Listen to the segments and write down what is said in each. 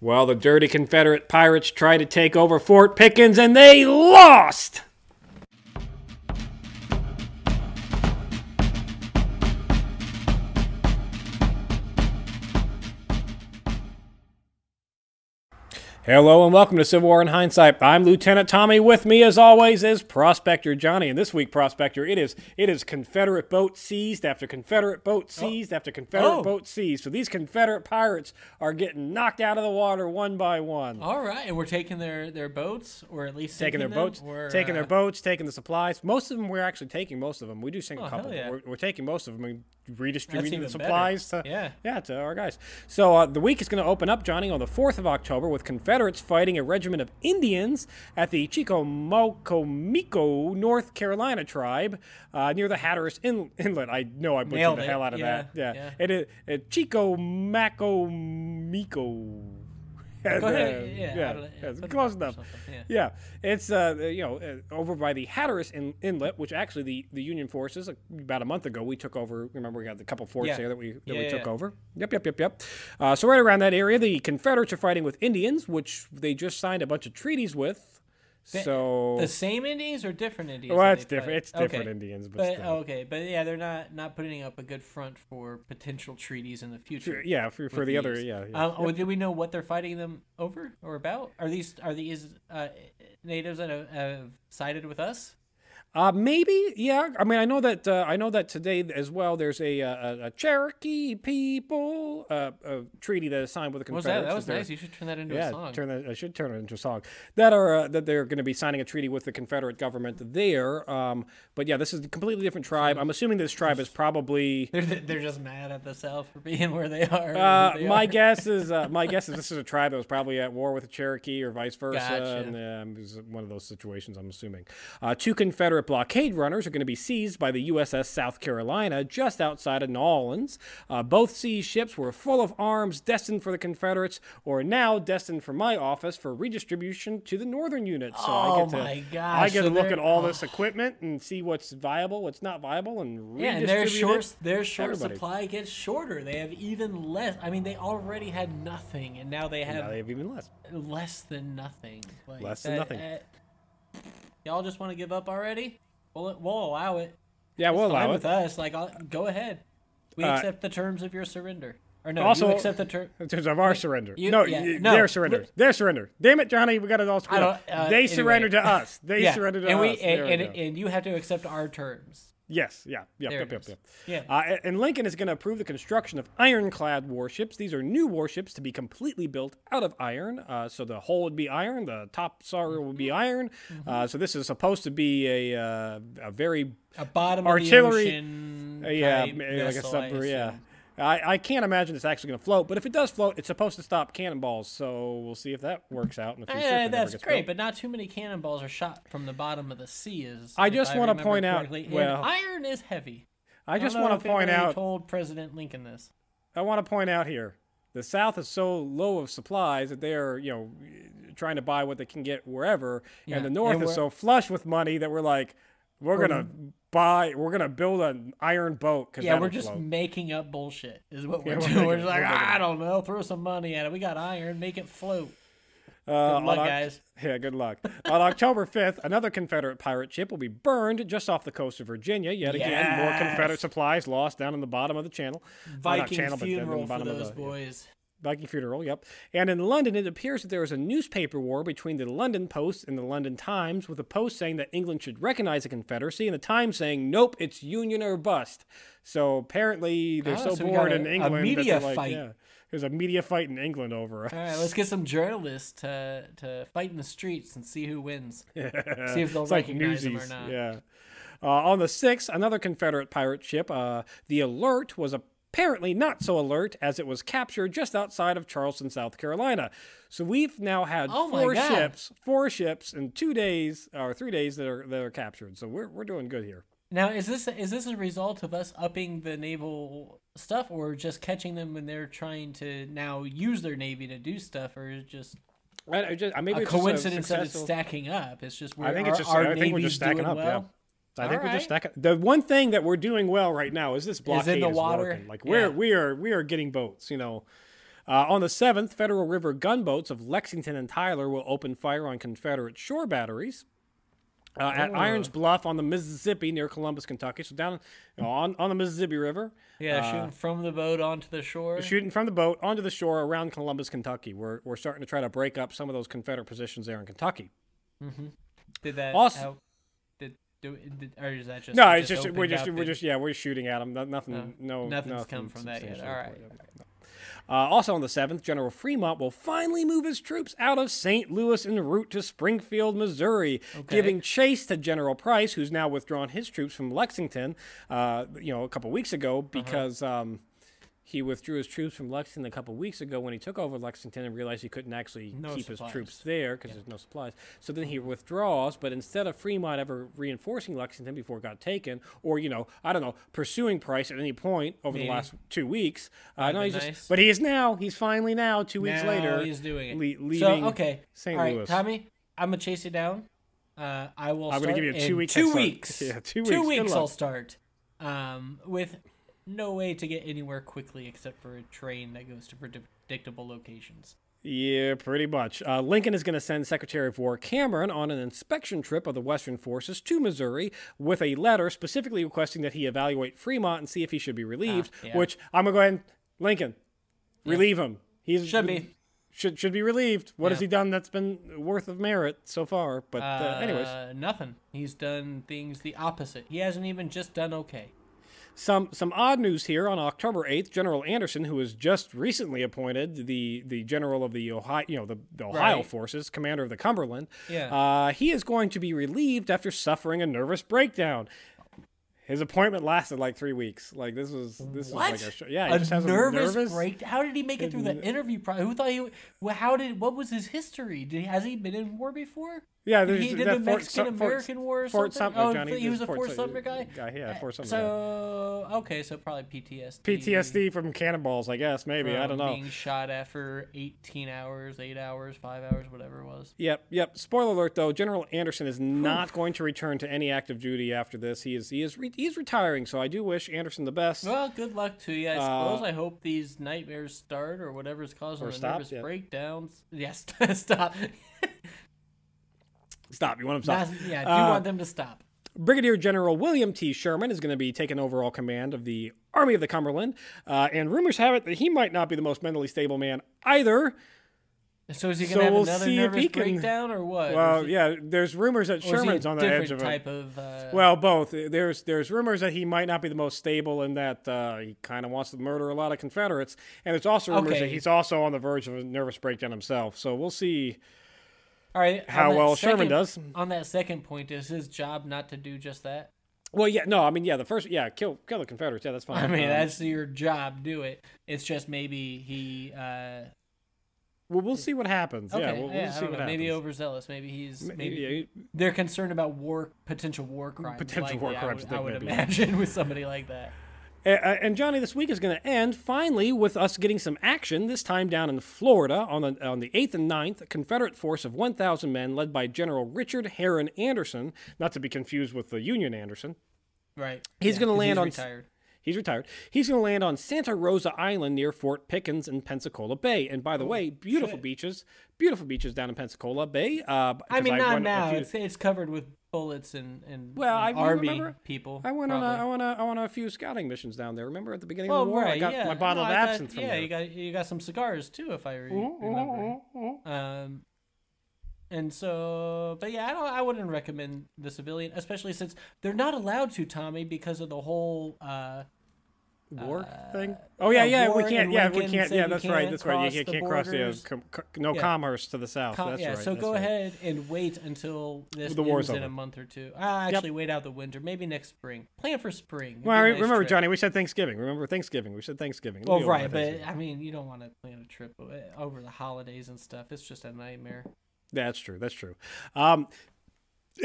Well, the dirty Confederate pirates tried to take over Fort Pickens, and they lost! Hello and welcome to Civil War in Hindsight. I'm Lieutenant Tommy. With me, as always, is Prospector Johnny. And this week, Prospector, it is Confederate boat seized after Confederate boat seized after Confederate boat seized. So these Confederate pirates are getting knocked out of the water one by one. All right, and we're taking their boats, or at least taking their boats, or, taking their boats, taking the supplies. Most of them, we're actually taking most of them. We do sink a couple. Yeah. We're taking most of them. Redistributing the supplies to, to our guys. So the week is going to open up, Johnny, on the 4th of October with Confederates fighting a regiment of Indians at the Chicomacomico, North Carolina tribe near the Hatteras Inlet. I know I butchered the hell out of that. Yeah. It Chicomacomico. Close enough. It's over by the Hatteras Inlet, which actually the Union forces about a month ago we took over. Remember, we got the couple forts there that we took over. Yep. So right around that area, the Confederates are fighting with Indians, which they just signed a bunch of treaties with. So the same Indians or different Indians? Well, it's different. It's different Indians, but still. Okay, but yeah, they're not putting up a good front for potential treaties in the future. Yeah, for the other. Do we know what they're fighting them over or about? Are these natives that have sided with us? Maybe, yeah. I mean, I know that today as well. There's a Cherokee people treaty that is signed with the Confederates. That was nice. You should turn that into a song. I should turn it into a song. That they're going to be signing a treaty with the Confederate government there. But yeah, this is a completely different tribe. I'm assuming this tribe is probably they're just mad at the South for being where they are. My guess is this is a tribe that was probably at war with the Cherokee or vice versa. Gotcha. And it was one of those situations. I'm assuming two Confederate blockade runners are going to be seized by the USS South Carolina just outside of New Orleans. Both seized ships were full of arms destined for the Confederates, or now destined for my office for redistribution to the northern unit. So I get to look at all this equipment and see what's viable, what's not viable, and redistribute and their short supply gets shorter. They have even less. I mean, they already had nothing, and now they have even less. Less than nothing. Like less than nothing. Y'all just want to give up already? We'll allow it. Yeah, we'll allow it. With us, go ahead. We accept the terms of your surrender. Or no, also, you accept the terms of our surrender. Their surrender. Their surrender. Damn it, Johnny, we got it all screwed up. They surrendered to us. They surrendered to us. And you have to accept our terms. Yes, And Lincoln is going to approve the construction of ironclad warships. These are new warships to be completely built out of iron. So the hull would be iron, the topsail would be iron. So this is supposed to be a very bottom artillery, of the ocean vessel, like a submarine. I can't imagine it's actually going to float, but if it does float, it's supposed to stop cannonballs. So we'll see if that works out in the future. That's great, but not too many cannonballs are shot from the bottom of the sea. I just want to point out, iron is heavy. I just want to point out. Told President Lincoln this. I want to point out here, the South is so low of supplies that they're trying to buy what they can get wherever, and the North is so flush with money that we're like, we're gonna build an iron boat. We're just making up bullshit is what we're doing. We're just like, I don't know, throw some money at it. We got iron, make it float. Good luck, guys. Yeah, good luck. On October 5th, another Confederate pirate ship will be burned just off the coast of Virginia. Yet again, more Confederate supplies lost down in the bottom of the channel. Viking funeral, yep. And in London, it appears that there was a newspaper war between the London Post and the London Times, with the Post saying that England should recognize the Confederacy and the Times saying, nope, it's Union or bust. So apparently they're so bored in England. A media fight. There's a media fight in England over us. All right, let's get some journalists to fight in the streets and see who wins. See if they'll recognize them or not. Yeah. On the 6th, another Confederate pirate ship, the Alert, was apparently not so alert, as it was captured just outside of Charleston, South Carolina. So we've now had four ships in 2 days or 3 days that are captured. So we're doing good here. Now, is this a result of us upping the naval stuff, or just catching them when they're trying to now use their navy to do stuff, or is it just maybe a coincidence that it's stacking up? It's just I think we're just stacking up. Well. Yeah. The one thing that we're doing well right now is this blockade is in the water. Working. We are getting boats. On the 7th, Federal River gunboats of Lexington and Tyler will open fire on Confederate shore batteries at Irons Bluff on the Mississippi near Columbus, Kentucky. So down on the Mississippi River. Yeah, shooting from the boat onto the shore. Shooting from the boat onto the shore around Columbus, Kentucky. We're starting to try to break up some of those Confederate positions there in Kentucky. Mm-hmm. Did that also? Or is that just no? It's just we're shooting at them. Nothing's come from that yet. All right. Also on the 7th, General Fremont will finally move his troops out of St. Louis en route to Springfield, Missouri, giving chase to General Price, who's now withdrawn his troops from Lexington. A couple weeks ago, because he withdrew his troops from Lexington a couple weeks ago when he took over Lexington and realized he couldn't actually keep his troops there because there's no supplies. So then he withdraws, but instead of Fremont ever reinforcing Lexington before it got taken, or, pursuing Price at any point over the last 2 weeks. But he is now. He's finally now, 2 weeks later. He's doing it. Leaving St. Louis. All right, Tommy, I'm going to chase you down. I'm going to give you a 2 weeks. 2 weeks. Yeah, 2 weeks. 2 weeks I'll start with... no way to get anywhere quickly except for a train that goes to predictable locations. Yeah, pretty much. Lincoln is going to send Secretary of War Cameron on an inspection trip of the Western forces to Missouri with a letter specifically requesting that he evaluate Fremont and see if he should be relieved, which I'm going to go ahead and... Lincoln, relieve him. He should be. Should be relieved. What has he done that's been worth of merit so far? But anyways. Nothing. He's done things the opposite. He hasn't even just done okay. Some odd news here. On October 8th, General Anderson, who was just recently appointed the general of the Ohio, the Ohio forces, commander of the Cumberland, he is going to be relieved after suffering a nervous breakdown. His appointment lasted like 3 weeks. Like this was like he just has a nervous breakdown. How did he make it through the interview process? Who thought he? What was his history? Has he been in war before? Yeah, he did the Mexican-American War or something. Sumter, he was a Fort Sumter guy. Yeah, Fort Sumter. So so probably PTSD. PTSD from cannonballs, I guess. Maybe I don't know. Being shot at for 18 hours, 8 hours, 5 hours, whatever it was. Yep. Spoiler alert, though. General Anderson is not going to return to any active duty after this. He's retiring, so I do wish Anderson the best. Well, good luck to you. I suppose I hope these nightmares start or whatever's causing the nervous breakdowns. Yes, stop. Stop. You want them to stop? Yeah, do want them to stop. Brigadier General William T. Sherman is going to be taking overall command of the Army of the Cumberland, and rumors have it that he might not be the most mentally stable man either. So is he going to have another nervous breakdown or what? Well, yeah, there's rumors that Sherman's on the edge of it. Well, both. There's rumors that he might not be the most stable and that he kind of wants to murder a lot of Confederates. And there's also rumors that he's also on the verge of a nervous breakdown himself. So we'll see how well Sherman does. On that second point, is his job not to do just that? Well, yeah, no, I mean, yeah, the first, yeah, kill the Confederates. Yeah, that's fine. I mean, that's your job. Do it. It's just maybe he... well, we'll see what happens. Okay. Yeah, we'll see what happens. Maybe overzealous. Maybe they're concerned about potential war crimes. I would imagine with somebody like that. And Johnny, this week is going to end finally with us getting some action. This time down in Florida on the 8th and 9th, a Confederate force of 1,000 men led by General Richard Heron Anderson, not to be confused with the Union Anderson. Right. He's going to land on. Retired. He's retired. He's going to land on Santa Rosa Island near Fort Pickens in Pensacola Bay. And by the way, beautiful beaches down in Pensacola Bay. I mean, not now. It's covered with bullets and Army people. I went on a few scouting missions down there. Remember at the beginning of the war, I got my bottle of absinthe from there. You got some cigars too, if I remember. And so, but yeah, I wouldn't recommend the civilian, especially since they're not allowed to, Tommy, because of the whole war thing. Oh yeah, we can't. Yeah, Lincoln we can't. Yeah, that's right. That's right. You can't cross commerce to the south. That's right. So go ahead and wait until the war's over in a month or two. Actually, wait out the winter. Maybe next spring. Plan for spring. Well, remember, Johnny, we said Thanksgiving. Well, right, but I mean, you don't want to plan a trip over the holidays and stuff. It's just a nightmare. That's true. In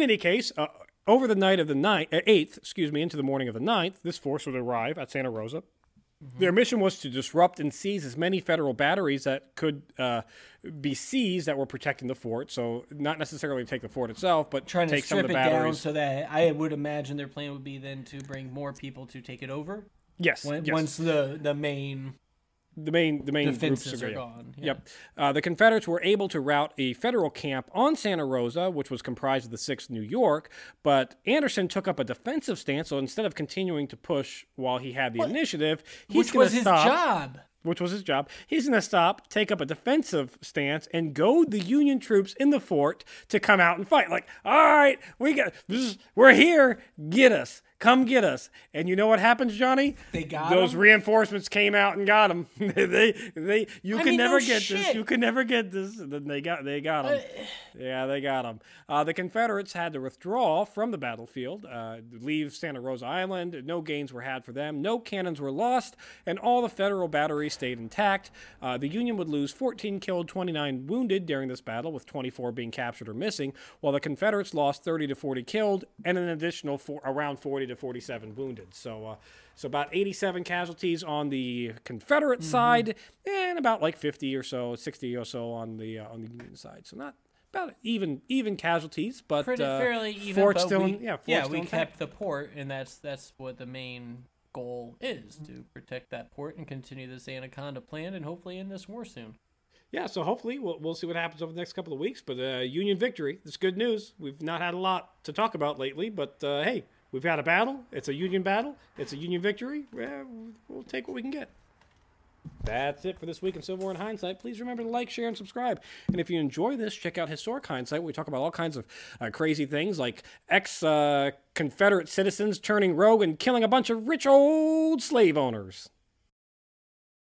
any case, over the night of the 8th, into the morning of the 9th, this force would arrive at Santa Rosa. Mm-hmm. Their mission was to disrupt and seize as many federal batteries that could be seized that were protecting the fort. So not necessarily take the fort itself, but trying to take some of the batteries. Down so that I would imagine their plan would be then to bring more people to take it over. Yes. Once the main The main defenses are gone. Yeah. Yep. The Confederates were able to rout a federal camp on Santa Rosa, which was comprised of the 6th New York, but Anderson took up a defensive stance, so instead of continuing to push while he had the initiative, he's going to stop. Which was his job. He's going to stop, take up a defensive stance, and goad the Union troops in the fort to come out and fight. Like, all right, we're here. Get us. Come get us. And you know what happens, Johnny? They got those reinforcements came out and got them. You can never get this. You can never get this. And then they got them. Yeah, they got them. The Confederates had to withdraw from the battlefield, leave Santa Rosa Island. No gains were had for them. No cannons were lost, and all the Federal batteries stayed intact. The Union would lose 14 killed, 29 wounded during this battle, with 24 being captured or missing, while the Confederates lost 30 to 40 killed and an additional around 40 to 47 wounded. So so about 87 casualties on the Confederate side, and about like 50 or so, 60 or so on the Union side. So not about even casualties, but fairly even. Fort still, we kept the port, and that's what the main goal is, to protect that port and continue this Anaconda plan, and hopefully end this war soon. Yeah, so hopefully we'll see what happens over the next couple of weeks. But Union victory, that's good news. We've not had a lot to talk about lately, but hey. We've had a battle. It's a Union battle. It's a Union victory. We'll take what we can get. That's it for this week in Civil War in Hindsight. Please remember to like, share, and subscribe. And if you enjoy this, check out Historic Hindsight, where we talk about all kinds of crazy things, like ex-Confederate citizens turning rogue and killing a bunch of rich old slave owners.